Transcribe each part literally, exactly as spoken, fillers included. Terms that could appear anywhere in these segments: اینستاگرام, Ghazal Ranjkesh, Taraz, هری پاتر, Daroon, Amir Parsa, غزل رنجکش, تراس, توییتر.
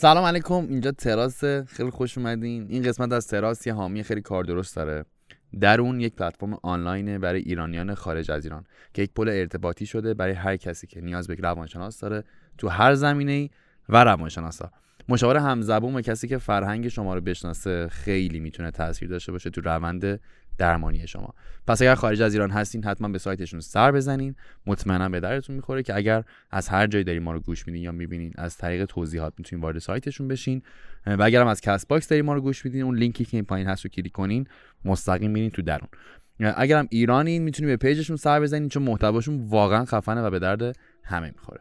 سلام علیکم، اینجا تراسه، خیلی خوش اومدین. این قسمت از تراس یه حامی خیلی کار درست داره. درون یک پلتفرم آنلاینه برای ایرانیان خارج از ایران که یک پل ارتباطی شده برای هر کسی که نیاز به روانشناس داره تو هر زمینه‌ای و روانشناسا. مشاور همزبون و کسی که فرهنگ شما رو بشناسه خیلی میتونه تاثیر داشته باشه تو روند درمانی شما. پس اگر خارج از ایران هستین حتما به سایتشون سر بزنین، مطمئنا به درتون میخوره که اگر از هر جایی دارین ما رو گوش میدین یا میبینین از طریق توضیحات میتونین وارد سایتشون بشین و اگرم از کست باکس دارین ما رو گوش میدین اون لینکی که این پایین هست رو کلیک کنین مستقیم میرین تو درون. اگرم ایرانین میتونین به پیجشون سر بزنین چون محتواشون واقعا خفنه و به درد همه میخوره.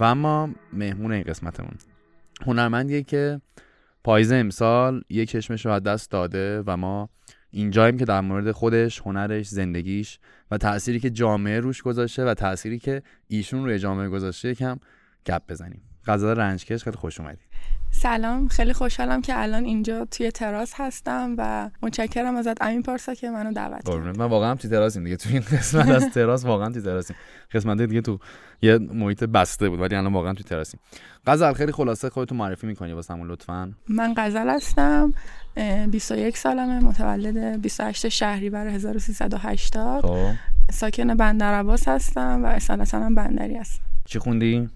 و اما مهمون این قسمتمون هنرمندیه که پاییز امسال یک چشمش رو از دست داده و ما اینجاییم که در مورد خودش، هنرش، زندگیش و تأثیری که جامعه روش گذاشته و تأثیری که ایشون روی جامعه گذاشته یکم گپ بزنیم. غزل رنجکش، خیلی خوش اومدید. سلام، خیلی خوشحالم که الان اینجا توی تراس هستم و متشکرم ازت امیر پارسا که منو دعوت کردی. من واقعا توی تراسیم دیگه، توی این قسمت از تراس واقعا توی تراسیم. قسمت دیگه تو یه محیط بسته بود ولی الان واقعا توی تراسیم. غزل، خیلی خلاصه خودتو معرفی می‌کنی واسمون لطفاً؟ من غزل هستم، بیست و یک سالمه، متولد بیست و هشت شهریور هزار و سیصد و هشتاد، ساکن بندرعباس هستم و اصالتاً هم بندری هستم. چی خوندی؟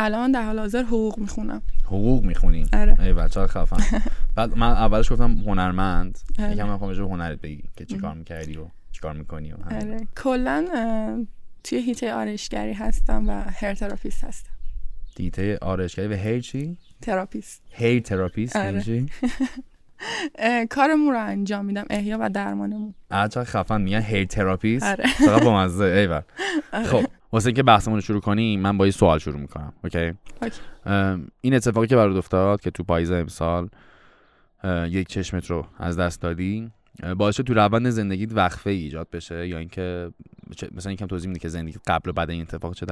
الان در حال حاضر حقوق میخونم. حقوق میخونیم؟ آره. ای بچه ها خفن. بعد من اولش گفتم هنرمند، آره. یکم من خواهم هنرت بگی که چی کار میکردی و چی کار میکنی. آره. کلن توی هیته آرشگری هستم و هیر تراپیست هستم. هیته آرشگری و هیر چی؟ تراپیست. هیر تراپیست؟ آره. چی؟ کارمون رو انجام میدم، احیا و درمانمون. بچه ها خفن، میگن هیر تراپیست؟ آره. فقط با مزه. ای بر. خب واسه اینکه بحثمون رو شروع کنیم من با یه سوال شروع میکنم. اوکی؟ اوکی. این اتفاقی که برات افتاد که تو پاییز امسال یک چشمت رو از دست دادی باعث شد تو روند زندگیت وقفه ایجاد بشه یا اینکه مثلا یکم توضیح میدی که زندگی قبل و بعد این اتفاق چه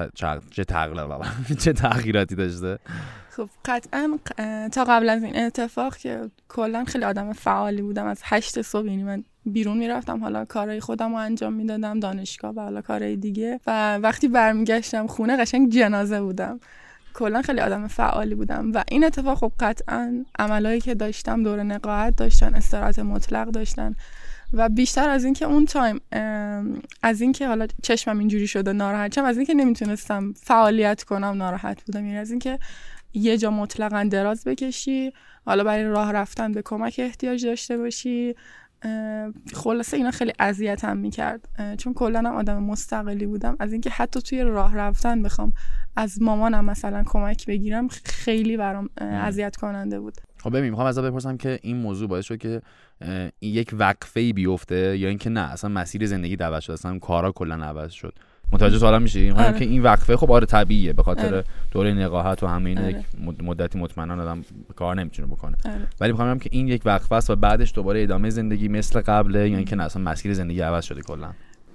چه تغییرات چه تغییراتی داشته؟ خب قطعا تا قبل از این اتفاق که کلا خیلی آدم فعالی بودم، از هشت صبح یعنی من بیرون میرفتم، حالا کارهای خودم رو انجام میدادم، دانشگاه و حالا کارهای دیگه، و وقتی برمیگشتم خونه قشنگ جنازه بودم. کلا خیلی آدم فعالی بودم و این اتفاق خب قطعا عملایی که داشتم دور نقاهت داشتن، استراحت مطلق داشتن و بیشتر از این که اون تایم از این که حالا چشمم اینجوری شده ناراحت شدم، از این که نمیتونستم فعالیت کنم ناراحت بودم، یعنی از این که یه جا مطلقاً دراز بکشی، حالا برای راه رفتن به کمک احتیاج داشته باشی. خلاصه اینا خیلی اذیتم میکرد چون کلا هم آدم مستقلی بودم، از اینکه حتی توی راه رفتن بخوام از مامانم مثلا کمک بگیرم خیلی برام اذیت کننده بود. خب ببین، میخوام ازت بپرسم که این موضوع باعث شد که یک وقفه‌ای بیفته یا اینکه نه اصلا مسیر زندگی عوض شد، اصلا کارا کلا عوض شد؟ متوجه سوالم میشی؟ آره. که این وقفه خب آره طبیعیه به خاطر آره. دوره نقاهت و همین آره. مدتی مطمئنا آدم کار نمیتونه بکنه آره. ولی میخوام بگم که این یک وقفه است و بعدش دوباره ادامه زندگی مثل قبله یا یعنی اینکه نه اصلا مسیر زندگی عوض شده؟ کلا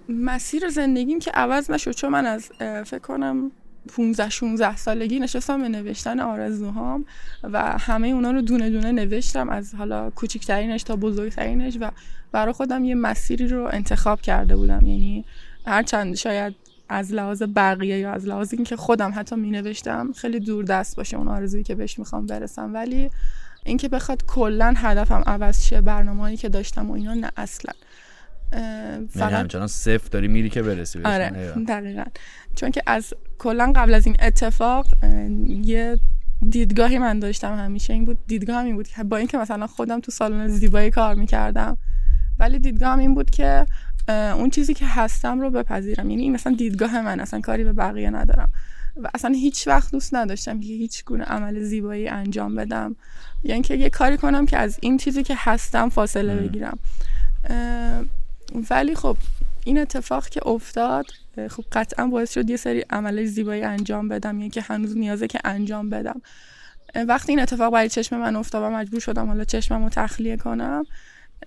مسیر زندگیم که عوض نشد چون من از فکر کنم پانزده شانزده سالگی نشستم به نوشتن آرزوهام و همه اونا رو دونه دونه نوشتم، از حالا کوچیکترینش تا بزرگترینش، و برای خودم یه مسیری رو انتخاب کرده بودم، یعنی هرچند شاید از لحاظ بقیه یا از لحاظ اینکه خودم حتی می نوشتم خیلی دور دست باشه اون آرزویی که بهش میخوام برسم، ولی اینکه بخواد کلا هدفم عوض شه، برنامه‌ای که داشتم و اینا، نه اصلا. فقط همچنان صفر داری میری که برسی بهش. آره دقیقاً، چون که از کلا قبل از این اتفاق یه دیدگاهی من داشتم، همیشه این بود، دیدگاهم این بود که با اینکه مثلا خودم تو سالن زیبایی کار میکردم، ولی دیدگاهم این بود که اون چیزی که هستم رو بپذیرم. یعنی این مثلا دیدگاه من، اصلا کاری به بقیه ندارم و اصلا هیچ وقت دوست نداشتم که هیچ گونه عمل زیبایی انجام بدم، یعنی که یه کاری کنم که از این چیزی که هستم فاصله بگیرم. ولی خب این اتفاق که افتاد خب قطعا باعث شد یه سری عمل زیبایی انجام بدم، یعنی که هنوز نیازه که انجام بدم. وقتی این اتفاق برای چشم من افتاد و مجبور شدم حالا چشممو تخلیه کنم،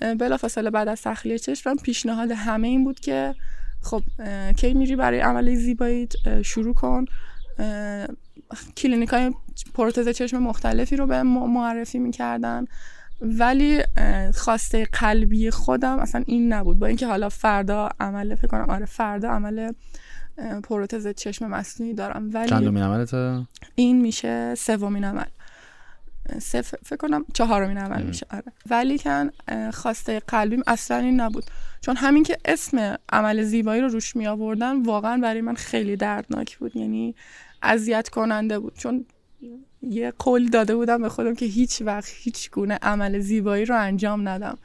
بلافاصله بعد از تخلیه چشمم پیشنهاد همه این بود که خب کی میری برای عمل زیبایی شروع کن. کلینیکای پروتز چشم مختلفی رو به معرفی میکردن، ولی خواسته قلبی خودم اصلا این نبود. با اینکه حالا فردا عمل، فکر کنم آره فردا عمل پروتز چشم مصنوعی دارم، ولی چندمین عملته؟ این میشه سومین عمل، صف... فکر کنم چهارمین عمل میشه آره. ولی کن خواسته قلبیم اصلا این نبود، چون همین که اسم عمل زیبایی رو روش می آوردن واقعا برای من خیلی دردناک بود، یعنی اذیت کننده بود، چون یه قول داده بودم به خودم که هیچ وقت هیچ گونه عمل زیبایی رو انجام ندم.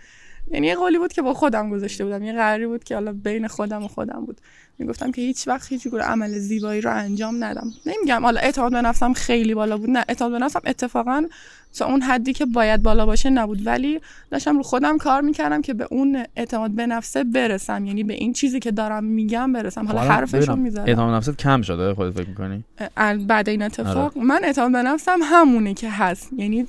یعنی یه قولی بود که با خودم گذاشته بودم، یه قراری بود که حالا بین خودم و خودم بود، میگفتم که هیچ وقت هیچ گونه عمل زیبایی رو انجام ندم. نمیگم حالا اعتماد به نفسم خیلی بالا بود، نه اعتماد به نفسم اتفاقا تا اون حدی که باید بالا باشه نبود، ولی داشتم رو خودم کار میکردم که به اون اعتماد به نفسه برسم، یعنی به این چیزی که دارم میگم برسم. حالا حرفشو میذارم. اعتماد به نفست کم شده خودت فکر میکنی؟ بعد این اتفاق آره. من اعتماد به نفسم همونه که هست، یعنی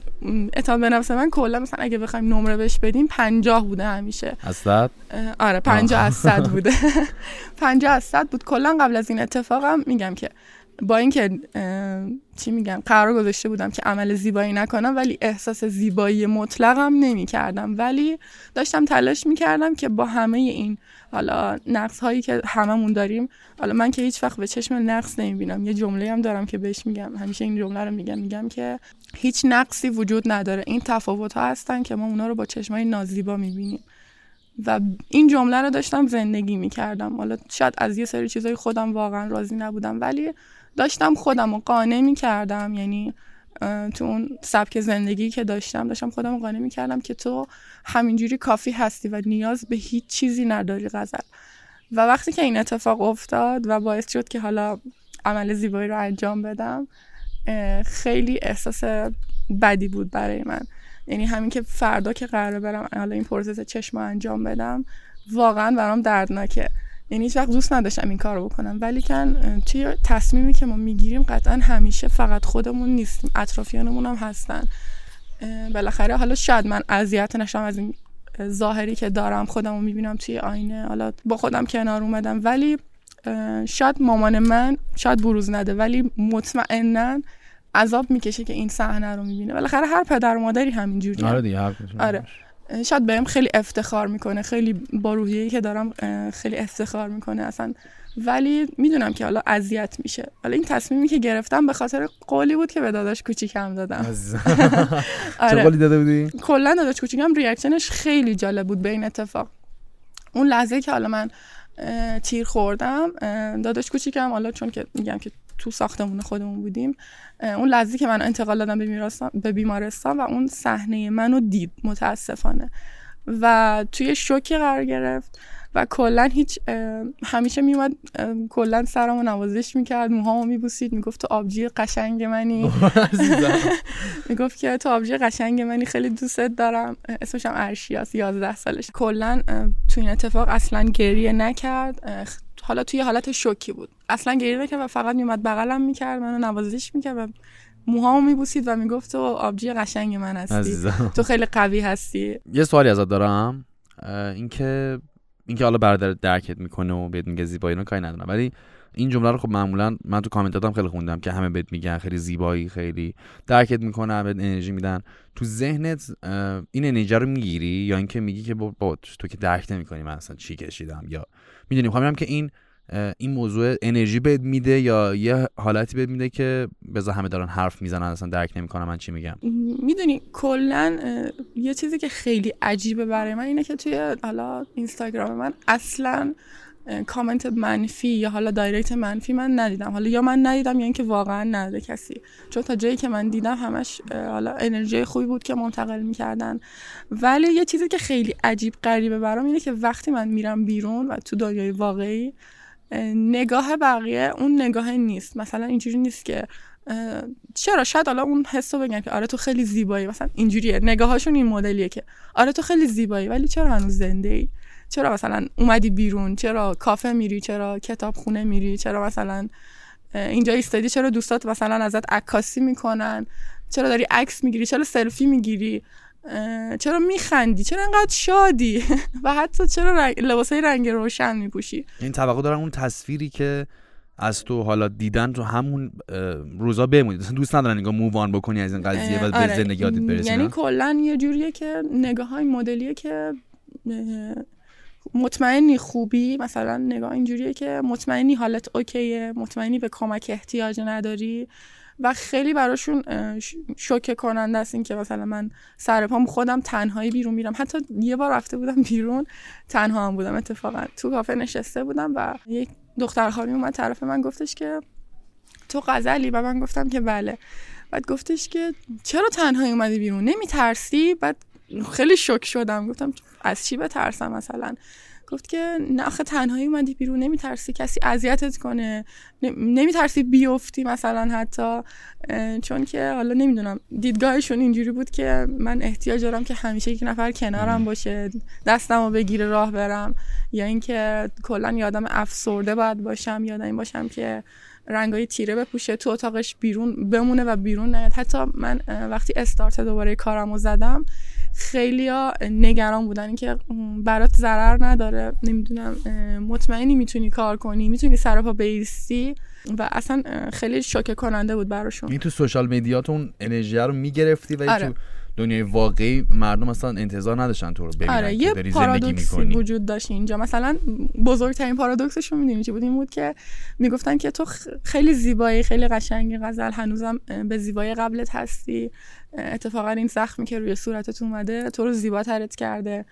اعتماد به نفس من کلا مثلا اگه بخوایم نمره بهش بدیم پنجاه بوده همیشه. از صد؟ آره پنجاه از صد بوده. پنجاه از صد بود کلا قبل از این اتفاقم. میگم که با اینکه چی میگم قرار گذاشته بودم که عمل زیبایی نکنم، ولی احساس زیبایی مطلقم نمی کردم، ولی داشتم تلاش می کردم که با همه این حالا نقص هایی که هممون داریم، حالا من که هیچ وقت به چشم نقص نمی بینم، یه جمله هم دارم که بهش میگم، همیشه این جمله رو میگم، میگم که هیچ نقصی وجود نداره، این تفاوت ها هستن که ما اونا رو با چشمای نازیبا می بینیم. و این جمله رو داشتم زندگی می کردم. حالا شاید از یه سری چیزای خودم واقعا راضی نبودم، ولی داشتم خودم رو قانع می کردم، یعنی تو اون سبک زندگی که داشتم داشتم خودم رو قانع می کردم که تو همینجوری کافی هستی و نیاز به هیچ چیزی نداری غزل. و وقتی که این اتفاق افتاد و باعث شد که حالا عمل زیبایی رو انجام بدم، خیلی احساس بدی بود برای من. یعنی همین که فردا که قراره برم حالا این پروسه چشم رو انجام بدم واقعا برام دردناکه، یعنی هیچ وقت دوست نداشتم این کار رو بکنم. ولی کن توی تصمیمی که ما میگیریم قطعا همیشه فقط خودمون نیستیم، اطرافیانمون هم هستن. بالاخره حالا شاید من اذیت نشم از این ظاهری که دارم، خودم رو میبینم توی آینه، حالا با خودم کنار اومدم، ولی شاید مامان من شاید بروز نده، ولی مطمئنن عذاب میکشه که این صحنه رو میبینه. بالاخره هر پدر و مادری همینجوریه. آره دیگه هر کسی. آره. شاید بهم خیلی افتخار میکنه، خیلی با روحیه‌ای که دارم خیلی افتخار میکنه اصلا، ولی میدونم که حالا اذیت میشه. حالا این تصمیمی که گرفتم به خاطر قولی بود که به داداش کوچیکم دادم. چه قولی داده بودی؟ کلا داداش کوچیکم ریاکشنش خیلی جالب بود به این اتفاق. اون لحظه که حالا من تیر خوردم، داداش کوچیکم حالا چون که میگم که تو ساختمون خودمون بودیم، اون لحظه که من انتقال دادم به بیمارستان و اون صحنه منو دید متاسفانه و توی شوکی قرار گرفت و کلا هیچ همیشه میومد کلا سرمو نوازش میکرد، موهامو میبوسید، میگفت تو آبجی قشنگ منی. میگفت که تو آبجی قشنگ منی، خیلی دوستت دارم. اسمش هم ارشیاست، یازده سالش. کلا تو این اتفاق اصلا گریه نکرد، حالا توی حالت شوکی بود، اصلا گریه نکرد و فقط میومد بغلم میکرد، منو نوازش میکرد و موهامو میبوسید و میگفت تو آبجی قشنگ من هستی، تو خیلی قوی هستی. یه سوالی ازت دارم، اینکه اینکه حالا برادرت درکت میکنه و بهت میگه زیبایی رو کاری ندارم، ولی این جمله رو خب معمولا من تو کامنتاتم خیلی خوندم که همه بهت میگن خیلی زیبایی، خیلی درکت میکنه، بهت انرژی میدن. تو ذهنت این انرژی رو میگیری یا اینکه میگی که با, با تو که درک نمیکنی من اصلا چی کشیدم، یا میدونی میخوام بگم که این این موضوع انرژی بد میده یا یه حالتی بد میده که بذار همه دارن حرف میزنن اصلا درک نمیکنم من چی میگم؟ میدونی کلا یه چیزی که خیلی عجیبه برای من اینه که توی حالا اینستاگرام من اصلا کامنت منفی یا حالا دایرکت منفی من ندیدم، حالا یا من ندیدم یا اینکه واقعا ندیده کسی، چون تا جایی که من دیدم همش حالا انرژی خوبی بود که منتقل میکردن. ولی یه چیزی که خیلی عجیب غریبه برام اینه که وقتی من میرم بیرون و تو دنیای واقعی نگاه بقیه اون نگاه نیست. مثلا اینجوری نیست که چرا شاید حالا اون حسو بگن که آره تو خیلی زیبایی، مثلا اینجوریه نگاهشون این مدلیه که آره تو خیلی زیبایی ولی چرا هنوز زنده‌ای، چرا مثلا اومدی بیرون، چرا کافه میری، چرا کتابخونه میری، چرا مثلا اینجا ایستادی، چرا دوستات مثلا ازت عکاسی میکنن، چرا داری عکس میگیری، چرا سلفی میگیری، چرا میخندی، چرا انقدر شادی و حتی چرا رنگ... لباسای رنگ روشن میپوشی. این توقع دارن اون تصویری که از تو حالا دیدن تو همون روزا بمونید، اصلا دوست ندارن نگاه مووان بکنی از این قضیه و به زندگی عادت برسی. یعنی کلا یه جوریه که نگاه‌های مدلیه که مطمئنی خوبی، مثلا نگاه اینجوریه که مطمئنی حالت اوکیه، مطمئنی به کمک احتیاج نداری و خیلی براشون شوکه کننده است این که مثلا من سرپام خودم تنهایی بیرون میرم. حتی یه بار رفته بودم بیرون تنها هم بودم، اتفاقا تو کافه نشسته بودم و یک دختر خانمی اومد طرف من گفتش که تو غزلی؟ و من گفتم که بله. بعد گفتش که چرا تنهایی اومدی بیرون، نمیترسی؟ بعد خیلی شوک شدم، گفتم از چی بترسم مثلا؟ گفت که نه آخه تنهایی اومدی بیرون، نمیترسی کسی اذیتت کنه، نمیترسی بیفتی مثلا حتی، چون که حالا نمیدونم دیدگاهشون اینجوری بود که من احتیاج دارم که همیشه یک نفر کنارم باشه، دستمو بگیره راه برم، یا اینکه کلا یادم افسرده باید باشم، یادم این باشم که رنگای تیره بپوشه، تو اتاقش بیرون بمونه و بیرون نیاد. حتی من وقتی استارت دوباره کارمو زدم خیلیا نگران بودن اینکه برات ضرر نداره، نمیدونم مطمئنی میتونی کار کنی، میتونی سرپا بیستی و اصلا خیلی شوکه کننده بود براشون. این تو سوشال میدیاتون انرژی رو میگرفتی و آره. تو دنیای واقعی مردم اصلا انتظار نداشتن تو رو ببینن. آره یه پارادوکسی وجود داشت اینجا. مثلا بزرگترین پارادوکسشون میدونی چی بود؟ این بود که میگفتن که تو خیلی زیبایی، خیلی قشنگی غزل، هنوزم به زیبایی قبلت هستی، اتفاقا این زخمی که روی صورتت اومده تو رو زیباترت کرده.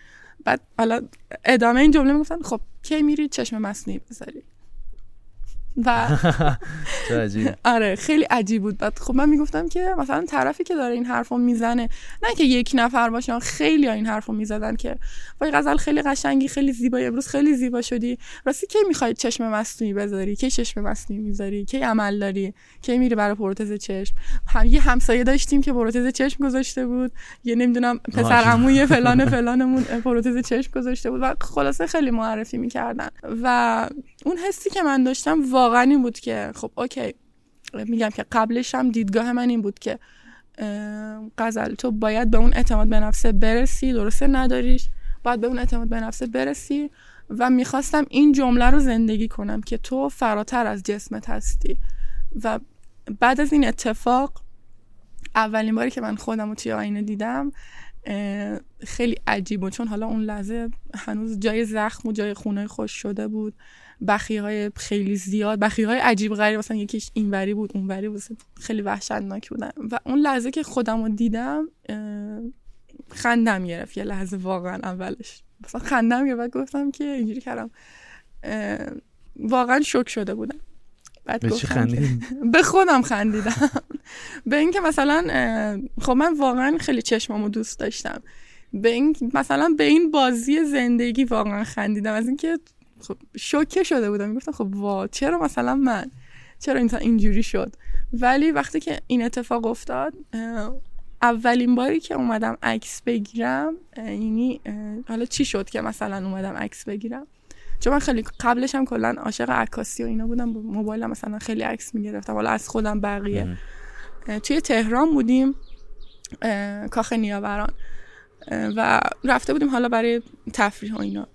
بعد حالا ادامه این جمله میگفتن خب کی میری چشم مصنوعی بذاری و آره خیلی عجیب بود. بعد خب من میگفتم که مثلا طرفی که داره این حرفو میزنه، نه که یک نفر باشن، خیلی ها این حرفو میزدن که وای غزل خیلی قشنگی، خیلی زیبایی، امروز خیلی زیبا شدی، راستی کی میخوای چشم مصنوعی بذاری، کی چشم مصنوعی میذاری، کی عمل داری، کی میری برای پروتز چشم. هم یه همسایه داشتیم که پروتز چشم گذاشته بود، یه نمیدونم پسر عموی فلان فلانمون پروتز چشم گذاشته بود و خلاصه خیلی معرفی میکردن. و اون حسی که من داشتم واقعا این بود که خب اوکی، میگم که قبلش هم دیدگاه من این بود که غزل تو باید به اون اعتماد به نفس برسی، درسته نداریش، باید به اون اعتماد به نفس برسی و میخواستم این جمله رو زندگی کنم که تو فراتر از جسمت هستی. و بعد از این اتفاق اولین باری که من خودم رو توی آینه دیدم خیلی عجیب بود، چون حالا اون لحظه هنوز جای زخم و جای خونای خوش شده بود، بخیه‌های خیلی زیاد، بخیه‌های عجیب غریب، مثلا یکیش اینوری بود اونوری بود، خیلی وحشتناک بودن. و اون لحظه که خودم رو دیدم خندم گرفت یه لحظه، واقعا اولش مثلا خندم گرفت و گفتم که اینجوری کردم، واقعا شوک شده بودم. به چی خندیدم؟ به خودم خندیدم، به اینکه مثلا خب من واقعا خیلی چشمامو دوست داشتم، به این مثلا به این بازی زندگی واقعا خندیدم، از اینکه خب شوکه شده بودم، میگفتم خب وا چرا مثلا من، چرا این اینجوری شد. ولی وقتی که این اتفاق افتاد اولین باری که اومدم عکس بگیرم، یعنی حالا چی شد که مثلا اومدم عکس بگیرم، چون من خیلی قبلش هم کلا عاشق عکاسی و اینا بودم، با موبایلم مثلا خیلی عکس میگرفتم، حالا از خودم بقیه. توی تهران بودیم کاخ نیاوران و رفته بودیم حالا برای تفریح و اینا.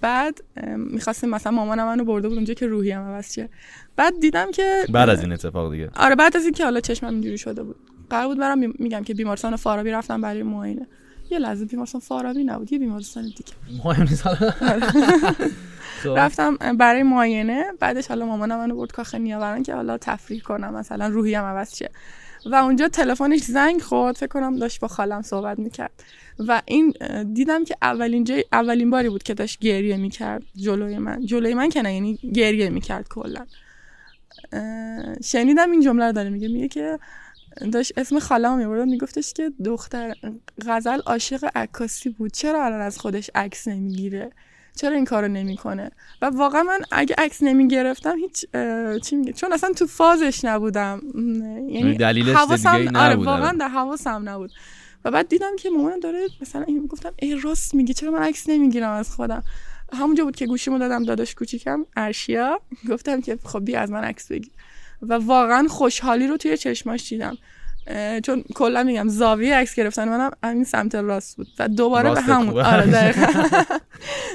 بعد میخواستیم مثلا مامانم منو برده بود اونجا که روحیم عوض شه. بعد دیدم که بعد از این اتفاق دیگه، آره بعد از این که حالا چشمم اینجوری شده بود، قرار بود برام، میگم که بیمارستان فارابی رفتم برای معاینه، یه لحظه بیمارستان فارابی نبود، یه بیمارستان دیگه مهم نیست. رفتم برای معاینه، بعدش حالا مامانم منو برد کاخ نیاوران که حالا تفریح کنم مثلا روحیم عوض شه. و اونجا تلفنش زنگ خورد، فکر کنم داشت با خالم صحبت میکرد و این دیدم که اولین جای اولین باری بود که داشت گریه میکرد جلوی من، جلوی من که نه، یعنی گریه میکرد کلا. شنیدم این جمله رو داره میگه، میگه که داشت اسم خاله‌ام میبرد، میگفتش که دختر غزل عاشق عکاسی بود، چرا الان از خودش عکس نمیگیره، چرا این کارو نمیکنه؟ و واقعا من اگه عکس نمیگرفتم هیچ چی میگه، چون اصلا تو فازش نبودم، یعنی دلیلش دیگه نبود، آره واقعا در حواسم نبود. و بعد دیدم که مامانم داره مثلا این، گفتم ای راست میگه، چرا من عکس نمیگیرم از خودم؟ همونجا بود که گوشیمو دادم داداش کوچیکم ارشیا، گفتم که خب بیا از من عکس بگیر. و واقعا خوشحالی رو توی چشماش دیدم، چون کلا میگم زاویه عکس گرفتن منم همین سمت راست بود و دوباره به همون آره دقیقاً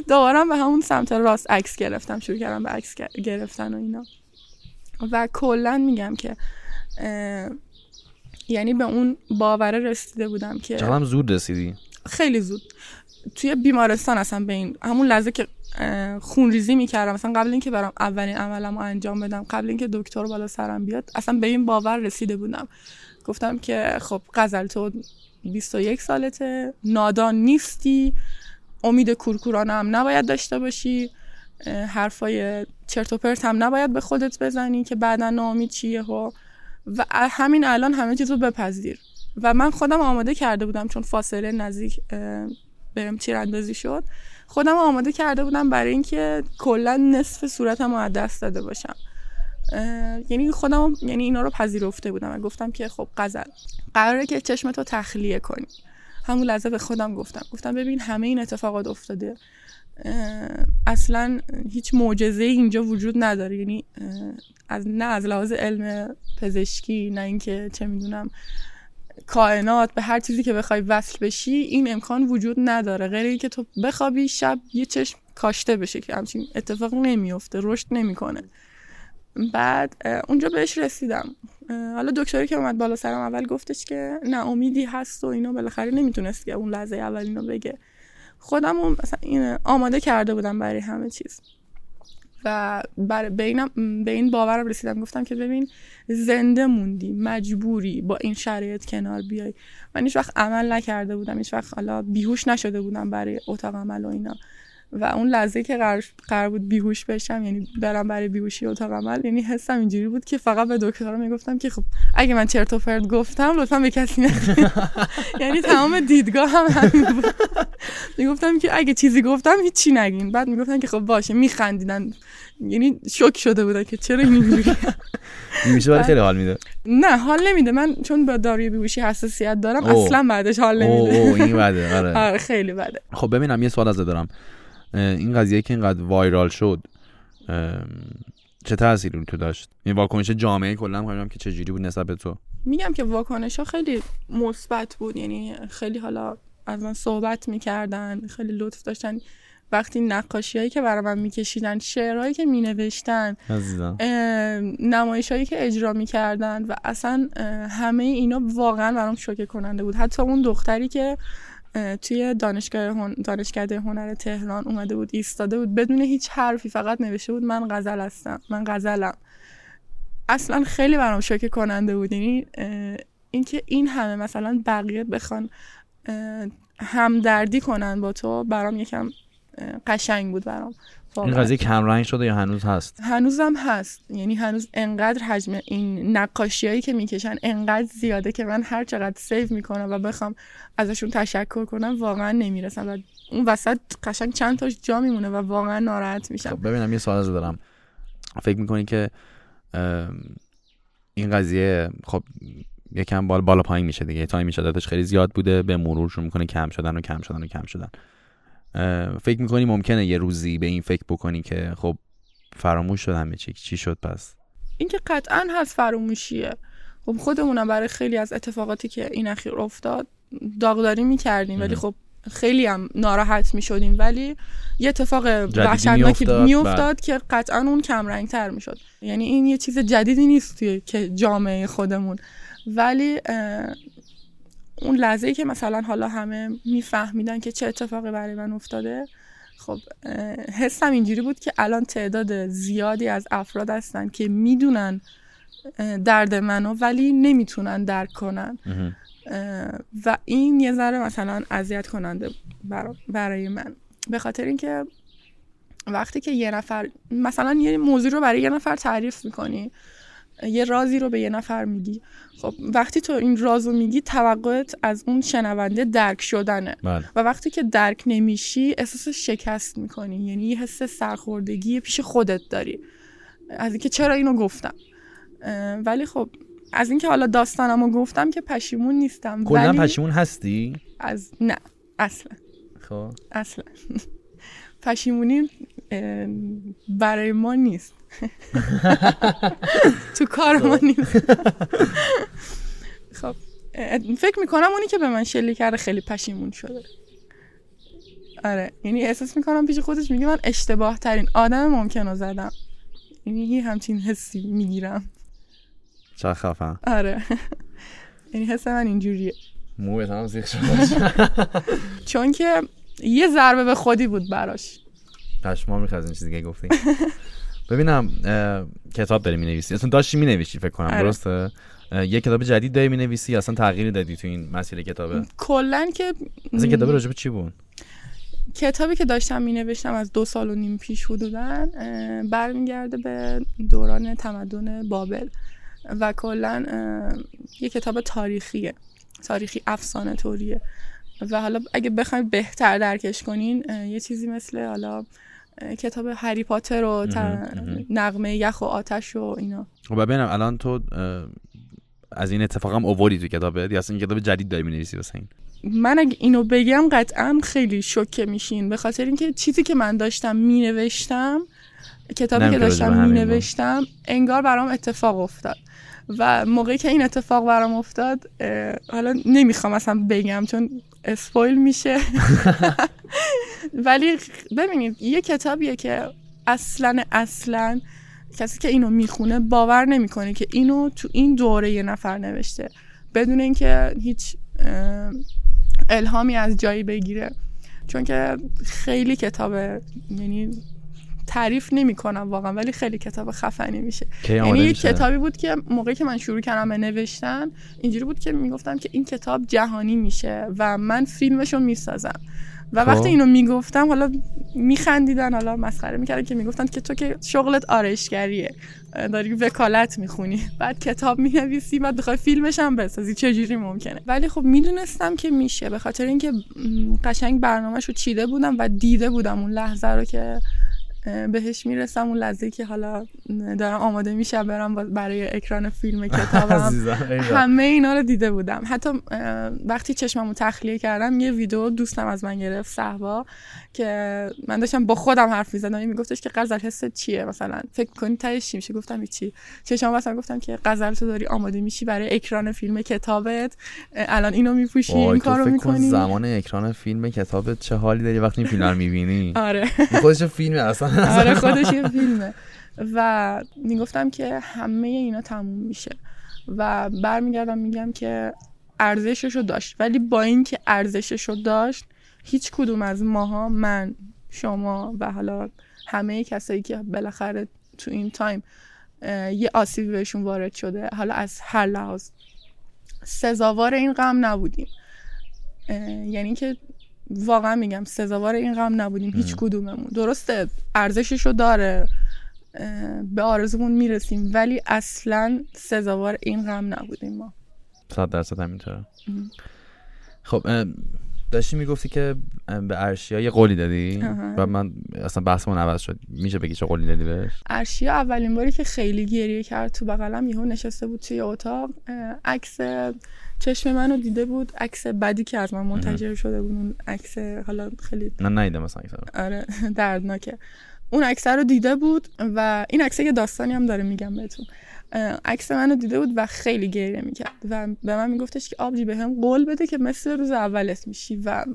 دوباره به همون سمت راست عکس گرفتم، شروع کردم به عکس گرفتن و اینا. و کلا میگم که یعنی به اون باوره رسیده بودم که چقدر زود رسیدی؟ خیلی زود. توی بیمارستان اصلا به این همون لحظه که خونریزی میکردم، مثلا قبل اینکه برام اولین عملمو انجام بدم، قبل اینکه دکتر بالا سرم بیاد، اصلا به این باور رسیده بودم. گفتم که خب غزل تو بیست و یک سالته، نادان نیستی، امید کورکورانه هم نباید داشته باشی، حرفای چرت و پرت هم نباید به خودت بزنی که بعداً ناامید چیه ها، و همین الان همه چیزو بپذیر. و من خودم آماده کرده بودم، چون فاصله نزدیک برم تیراندازی شد، خودم آماده کرده بودم برای اینکه کلا نصف صورتم رو از دست داده باشم. یعنی خودم یعنی اینا رو پذیرفته بودم و گفتم که خب غزل قراره که چشمتو تخلیه کنی. همون لحظه به خودم گفتم، گفتم ببین همه این اتفاقات افتاده، اصلا هیچ معجزه اینجا وجود نداره، یعنی از نه از لحاظ علم پزشکی نه اینکه چه میدونم کائنات، به هر چیزی که بخوای وصل بشی این امکان وجود نداره، غیر اینکه تو بخوابی شب یه چشم کاشته بشه که همچین اتفاق نمیفته، رشد نمیکنه. بعد اونجا بهش رسیدم. حالا دکتری که اومد بالا سرم اول گفتش که نه امیدی هست و اینا، بالاخره نمیتونست که اون لحظه اول اینو بگه. خودم اون مثلا این آماده کرده بودم برای همه چیز و بر بینم به این باور رسیدم، گفتم که ببین زنده موندی، مجبوری با این شرایط کنار بیای. من هیچ وقت عمل نکرده بودم، هیچ وقت حالا بیهوش نشده بودم برای اتاق عمل و اینا، و اون لحظه که قرار, قرار بود بیهوش بشم، یعنی برم برای بیهوشی اتاق عمل، یعنی حسم اینجوری بود که فقط به دکترها میگفتم که خب اگه من چرت و پرت گفتم لطفا به کسی نگید، یعنی تمام دیدگاه هم همین بود. میگفتم که اگه چیزی گفتم هیچی نگین. بعد میگفتن که خب باشه، میخندیدن، یعنی شوک شده بودن که چرا اینجوری میشه. ولی خیلی حال میده. نه حال نمیده، من چون با داروی بیهوشی حساسیت دارم اصلا بعدش حال نمیده. اوه این بده. آره خیلی بده. خب ببینم یه سوال ازت دارم، این قضیه که اینقدر وایرال شد چه تأثیری تو داشت؟ این واکنش جامعه کلا میگم که چه جوری بود نسبت به تو؟ میگم که واکنش‌ها خیلی مثبت بود، یعنی خیلی حالا از من صحبت میکردن، خیلی لطف داشتن، وقتی نقاشی‌هایی که برای من میکشیدن، شعرهایی که مینوشتن، نمایش‌هایی که اجرا میکردن، و اصلا همه اینا واقعا برام شوکه کننده بود. حتی اون دختری که توی دانشگاه هن... دانشکده هنر تهران اومده بود ایستاده بود بدون هیچ حرفی، فقط نوشته بود من غزل هستم، من غزلم. اصلا خیلی برام شوکه کننده بود، یعنی اینکه این همه مثلا بقیه بخوان همدردی کنن با تو، برام یکم قشنگ بود برام. این قضیه کم رنگ شده یا هنوز هست؟ هنوزم هست، یعنی هنوز انقدر حجم این نقاشیایی که میکشن انقدر زیاده که من هر چقدر سیو میکنم و بخوام ازشون تشکر کنم واقعا نمیرسم، و اون وسط قشنگ چند تاش جا میمونه و واقعا ناراحت میشم. خب ببینم یه سوال ازت دارم، فکر میکنی که این قضیه خب یکم بالا بالا پایین میشه دیگه، تایم میشه دادش خیلی زیاد بوده، به مرور شروع میکنه کم شدن و کم شدن و کم شدن، فکر میکنی ممکنه یه روزی به این فکر بکنی که خب فراموش شد همه چی، چی شد پس؟ این که قطعاً هست فراموشیه. خب خودمونم برای خیلی از اتفاقاتی که این اخیر افتاد داغداری میکردیم، ولی خب خیلی هم ناراحت میشدیم، ولی یه اتفاق وحشتناکی میافتاد که قطعاً اون کم رنگتر میشد. یعنی این یه چیز جدیدی نیست توی که جامعه خودمون، ولی اون لحظه‌ای که مثلا حالا همه میفهمیدن که چه اتفاقی برای من افتاده، خب حسم اینجوری بود که الان تعداد زیادی از افراد هستن که میدونن درد منو ولی نمیتونن درک کنن و این یه ذره مثلا اذیت کننده برای من، به خاطر اینکه وقتی که یه نفر مثلا یه موضوع رو برای یه نفر تعریف میکنی، یه رازی رو به یه نفر میگی، خب وقتی تو این رازو میگی توقعت از اون شنونده درک شدنه من. و وقتی که درک نمیشی احساس شکست میکنی، یعنی یه حس سرخوردگی پیش خودت داری از اینکه چرا اینو گفتم. ولی خب از اینکه حالا داستانمو گفتم که پشیمون نیستم. کلا پشیمون هستی؟ از نه اصلا. خب اصلا پشیمونی برای ما نیست. تو کار ما نیست. خب فکر میکنم اونی که به من شلیک کرده خیلی پشیمون شده. آره، یعنی احساس میکنم پیش خودش میگه من اشتباه ترین آدم ممکنو زدم. یعنی یه همچین حسی میگیرم. چه خفن. آره. یعنی حس من اینجوریه. موهت هم زیخ شده. چون که یه ضربه به خودی بود براش. پشما میخواد این چیزی که گفتی. ببینم کتاب داری می‌نویسی، اصلا داشتی می‌نویسی فکر کنم، درسته؟ یه کتاب جدید داری می‌نویسی، اصلا تغییری دادی تو این مسیر کتابه؟ کلاً که اصلا کتاب راجع به چی بود؟ کتابی که داشتم می‌نوشتم از دو سال و نیم پیش حدوداً برمیگرده به دوران تمدن بابل و کلاً یه کتاب تاریخیه، تاریخی افسانه توریه و حالا اگه بخواید بهتر درکش کنین یه چیزی مثل حالا کتاب هری پاتر و نغمه یخ و آتش و اینا. خب ببینم الان تو از این اتفاقم اووری تو کتابت یا اصلا کتاب جدید داری می‌نویسی واسه این؟ من اگه اینو بگم قطعا خیلی شوکه میشین، به خاطر اینکه چیزی که من داشتم مینوشتم، کتابی که داشتم مینوشتم انگار برام اتفاق افتاد و موقعی که این اتفاق برام افتاد، حالا نمیخوام اصلا بگم چون اسپویل میشه ولی ببینید یه کتابیه که اصلا اصلا کسی که اینو میخونه باور نمیکنه که اینو تو این دوره یه نفر نوشته، بدون اینکه هیچ الهامی از جایی بگیره، چون که خیلی کتابه، یعنی تعریف نمیکنم واقعا ولی خیلی کتاب خفنی میشه. یعنی یه کتابی بود که موقعی که من شروع کردم به نوشتن اینجوری بود که میگفتم که این کتاب جهانی میشه و من فیلمشو میسازم و خب. وقتی اینو میگفتم حالا میخندیدن، حالا مسخره میکردن که میگفتن که تو که شغلت آرایشگریه، داری وکالت میخونی، بعد کتاب مینویسی، بعد بخوای فیلمش هم بسازی، چجوری ممکنه؟ ولی خب میدونستم که میشه، به خاطر اینکه قشنگ برنامه‌شو چیده بودم و دیده بودم اون لحظه رو که بهش میرسم، اون لحظه‌ای که حالا دارم آماده میشم برم برای اکران فیلم کتابم همه اینا رو دیده بودم. حتی وقتی چشممو تخلیه کردم یه ویدیو دوستم از من گرفت، صحبا، که من داشتم با خودم حرف می‌زدم، میگفتش که غزل حست چیه مثلا، فکر کنی تهش چی میشه؟ گفتم چی؟ چشمم واسه گفتم که غزل تو داری آماده میشی برای اکران فیلم کتابت، الان اینو میپوشی، این کارو می‌کنی، زمان اکران فیلم کتابت چه حالی داری وقتی این فیلمو می‌بینی؟ آره خودش فیلمه اصلا. آره خودش یه فیلمه و میگفتم که همه اینا تموم میشه و برمیگردم میگم که ارزششو داشت، ولی با این که ارزششو داشت هیچ کدوم از ماها، من، شما و حالا همه کسایی که بالاخره تو این تایم یه آسیبی بهشون وارد شده، حالا از هر لحاظ سزاوار این غم نبودیم. یعنی که واقعا میگم سزاوار این غم نبودیم هیچ کدوممون. درسته ارزششو داره، به آرزومون میرسیم، ولی اصلا سزاوار این غم نبودیم ما. صد درصد همینطوره. خب داشتی میگفتی که به ارشیا یه قولی دادی و من اصلا بحثمون عوض شد، میشه بگی چه قولی دادی بهش؟ ارشیا اولین باری که خیلی گریه کرد تو بغلم، یهو نشسته بود توی اتاق، عکس چشم منو دیده بود، عکس بدی که از من منتشر شده بود، اون عکس حالا خیلی من ندیدم اصلا عکس رو. آره دردناکه. اون عکس رو دیده بود و این عکس یه داستانی هم داره میگم بهتون. عکس منو دیده بود و خیلی گریه میکرد و به من میگفتش که آبجی بهم قول بده که مثل روز اولت میشی و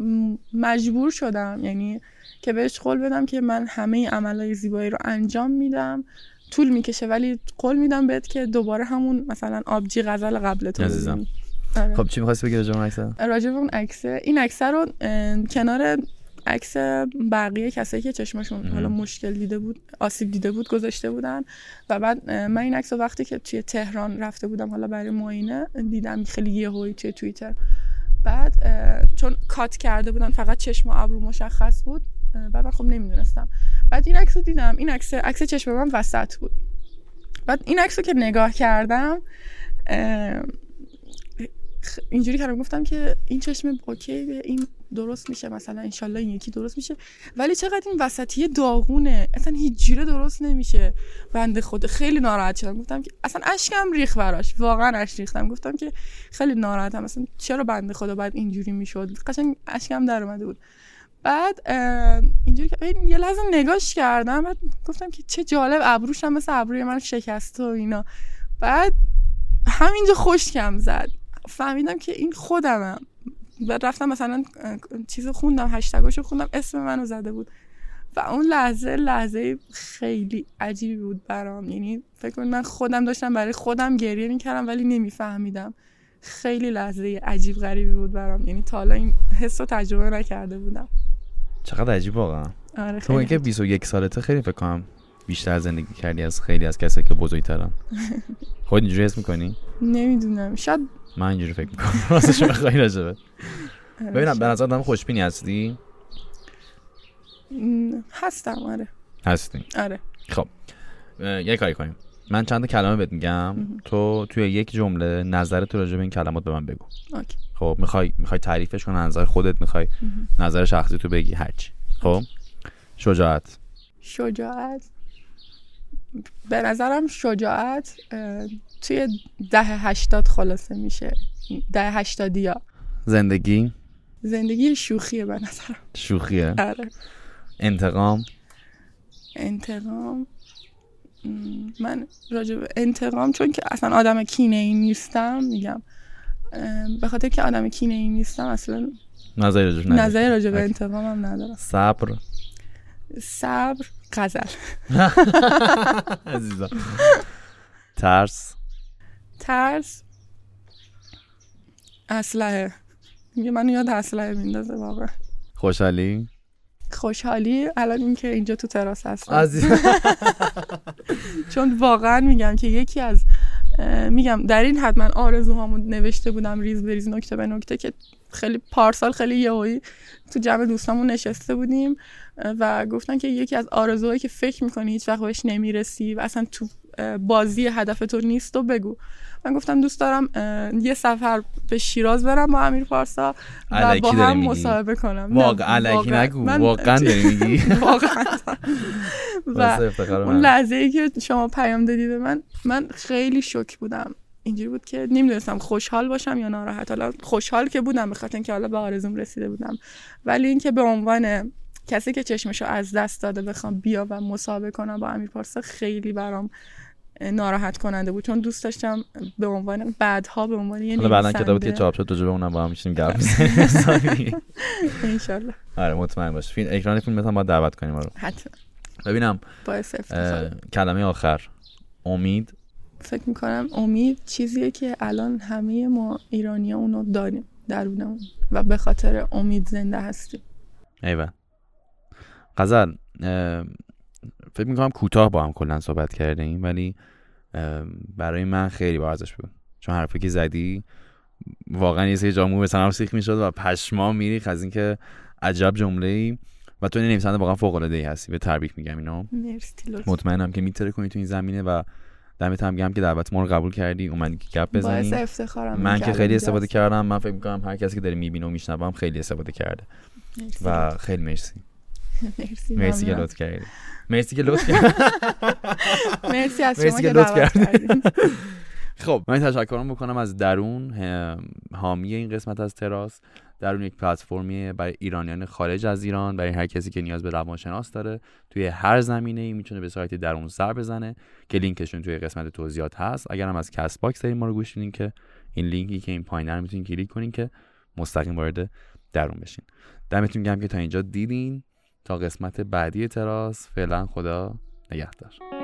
مجبور شدم یعنی که بهش قول بدم که من همه عملای زیبایی رو انجام میدم، طول میکشه ولی قول میدم بهت که دوباره همون مثلا آبجی غزل قبلت رو بزنی. آره. خب چی می‌خواستی بگی راجع به عکس؟ راجع به اون عکس، این عکس رو کنار عکس بقیه کسایی که چشمشون حالا مشکل دیده بود، آسیب دیده بود گذاشته بودن و بعد من این عکس رو وقتی که توی تهران رفته بودم حالا برای معاینه دیدم، خیلی یهویی توی توییتر، بعد چون کات کرده بودن فقط چشم و ابرو مشخص بود، بعد من خب نمیدونستم، بعد این عکس رو دیدم، این عکس عکس چشم من وسط بود، بعد این عکس رو که نگاه کردم اینجوری کردم گفتم که این چشم اوکیه، این درست میشه، مثلا انشالله این یکی درست میشه، ولی چقدر این وسطیه داغونه، اصلا هیچ جوره درست نمیشه. بنده خود خیلی ناراحت شدم، گفتم که اصلا اشکم ریخ براش، واقعا اش ریختم، گفتم که خیلی ناراحتم، اصلا چرا بنده خدا بعد اینجوری میشد، قشنگ اشکم در اومده بود. بعد اینجوری یه لحظه نگاش کردم، بعد گفتم که چه جالب، ابروش هم مثل ابروی من شکسته و اینا، بعد همینجا خشکم زد، فهمیدم که این خودمم. بعد رفتم مثلا چیزو خوندم، هشتگاشو خوندم، اسم منو زده بود و اون لحظه لحظه خیلی عجیبی بود برام، یعنی فکر کنم من خودم داشتم برای خودم گریه میکردم ولی نمیفهمیدم، خیلی لحظه عجیب غریبی بود برام، یعنی تا حالا این حسو تجربه نکرده بودم. چقدر عجیب واقعا. آره تو اینکه بیست و یک سالته خیلی فکر کنم بیشتر زندگی کردی از خیلی از کسایی که بزرگترن. خودت اینجوری حس می‌کنی؟ نمیدونم، شاید من اینجوری فکر میکنم راستش بخوای راجبه. ببینم به نظر من خوشبینی هستی؟ هستم. آره هستی؟ آره. خب یک کاری کنیم، من چند تا کلمه بهت میگم، تو توی یک جمله نظرت راجع به این کلمات به من بگو. اوکی. خب میخوای میخوای تعریفش کنی، نظر خودت، میخوای نظر شخصی تو بگی، هرچی. خب شجاعت. شجاعت به نظرم شجاعت توی دهه هشتاد خلاصه میشه، دهه هشتادی ها. زندگی؟ زندگی شوخیه به نظرم. شوخیه؟ آره. انتقام؟ انتقام من راجع به انتقام، چون که اصلا آدم کینه ای نیستم، میگم به خاطر که آدم کینه ای نیستم اصلا نظری راجع به نظری راجع به انتقامم ندارم. صبر؟ صبر غزل عزیزم. ترس؟ ترس اسلحه، میگه منو یاد اسلحه میندازه واقعا. خوشحالی؟ خوشحالی الان اینکه اینجا تو تراس هستم عزیزم، چون واقعا میگم که یکی از میگم در این حد من آرزوهامو نوشته بودم ریز به ریز، نکته به نکته، که خیلی پارسال خیلی یهویی تو جمع دوستامون نشسته بودیم و گفتن که یکی از آرزوهایی که فکر می‌کنی هیچ وقت بهش نمیرسی و اصلا تو بازی هدف تو نیست و بگو. من گفتم دوست دارم یه سفر به شیراز برم با امیر پارسا و با هم مصاحبه کنم. واقعا الکی نگو، واقعا داری میگی. واقعا. و اون لحظه‌ای که شما پیام دادی به من، من خیلی شوکه بودم، اینجوری بود که نمیدونستم خوشحال باشم یا ناراحت. حالا خوشحال که بودم به خاطر اینکه حالا به آرزوم رسیده بودم، ولی اینکه به عنوان کسی که چشمشو از دست داده بخوام بیا و مسابقه کنم با امیر پارسا خیلی برام ناراحت کننده بود، چون دوست داشتم به عنوان بعدها به عنوان یه نویسنده. بعدن کتابی که چاپ شد تو جبه اونم با هم میشیم گپ میزنیم ان شاء الله. آره مطمئن باش، فیلم اکران فیلم هم باید دعوت کنیم ما رو. حتما. ببینم کلمه آخر امید. فکر میکنم امید چیزیه که الان همه ما ایرانی‌ها اونو داریم درونمون و به خاطر امید زنده هستیم. ایوه غزل، فکر میکنم کوتاه با هم کلا صحبت کردیم ولی برای من خیلی با ارزش بود، چون حرفی که زدی واقعا یه سری جامو به سرم سیخ میشد و پشمام میریخت از اینکه عجب جمله‌ای و تو نویسنده واقعا فوق‌العاده‌ای هستی، به تبریک میگم اینو. مرسی لطفا. مطمئنم که میتره کنی تو این زمینه و دمت هم گرم که دعوت ما رو قبول کردی، اومدی که گپ بزنی. باعث افتخارم. من که خیلی استفاده کردم، من فکر می‌کنم هر کسی که داره می‌بینه و میشنوه هم خیلی استفاده کرده. مرسی و خیلی مرسی. مرسی. مرسی که لطف کردی. مرسی که لطف کردی. مرسی از شما که لطف کردید. خب من تشکرم بکنم از درون، حامی این قسمت از تراس. درون یک پلتفرمی برای ایرانیان خارج از ایران، برای هر کسی که نیاز به روانشناس داره توی هر زمینه‌ای میتونه به سایت درون سر بزنه که لینکشون توی قسمت توضیحات هست. اگر هم از کست باکس دارین ما رو گوش میدین که این لینکی که این پایین‌تر میتونین کلیک کنین که مستقیم وارد درون بشین. دمتون گرم که تا اینجا دیدین. تا قسمت بعدی تراس، فعلا خدا نگهدار.